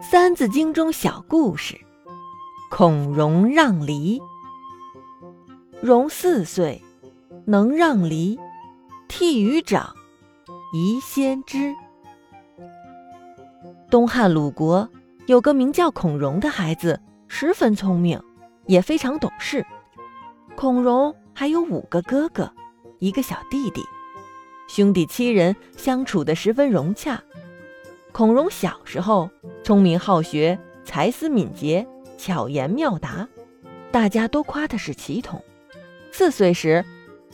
三字经中小故事，孔融让梨。融4岁，能让梨，悌于长，宜先知。东汉鲁国有个名叫孔融的孩子，十分聪明，也非常懂事。孔融还有5个哥哥，1个小弟弟，兄弟7人，相处得十分融洽。孔融小时候聪明好学，才思敏捷，巧言妙答，大家都夸他是奇童。4岁时，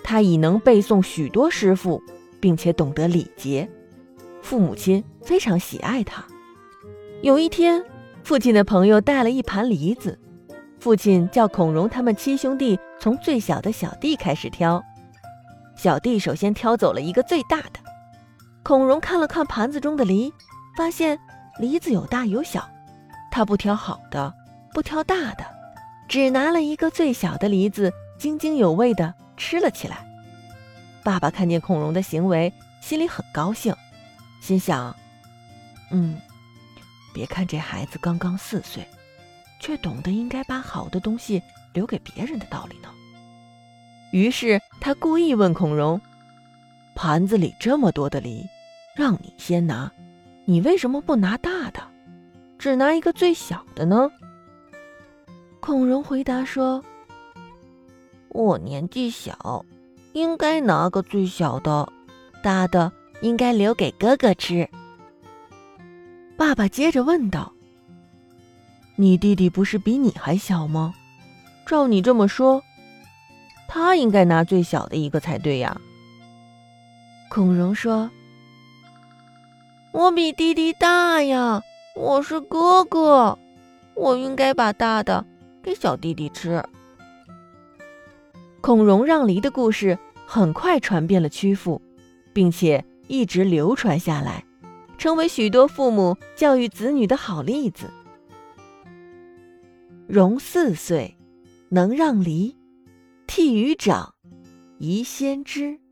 他已能背诵许多诗赋，并且懂得礼节，父母亲非常喜爱他。有一天，父亲的朋友带了一盘梨子，父亲叫孔融他们7兄弟从最小的小弟开始挑。小弟首先挑走了一个最大的。孔融看了看盘子中的梨，发现梨子有大有小，他不挑好的，不挑大的，只拿了一个最小的梨子，津津有味地吃了起来。爸爸看见孔融的行为，心里很高兴，心想，别看这孩子刚刚4岁，却懂得应该把好的东西留给别人的道理呢。于是他故意问孔融，盘子里这么多的梨，让你先拿，你为什么不拿大的，只拿一个最小的呢？孔融回答说，我年纪小，应该拿个最小的，大的应该留给哥哥吃。爸爸接着问道，你弟弟不是比你还小吗？照你这么说，他应该拿最小的一个才对呀。孔融说，我比弟弟大呀，我是哥哥，我应该把大的给小弟弟吃。孔融让梨的故事很快传遍了曲阜，并且一直流传下来，成为许多父母教育子女的好例子。融4岁，能让梨，悌于长，宜先知。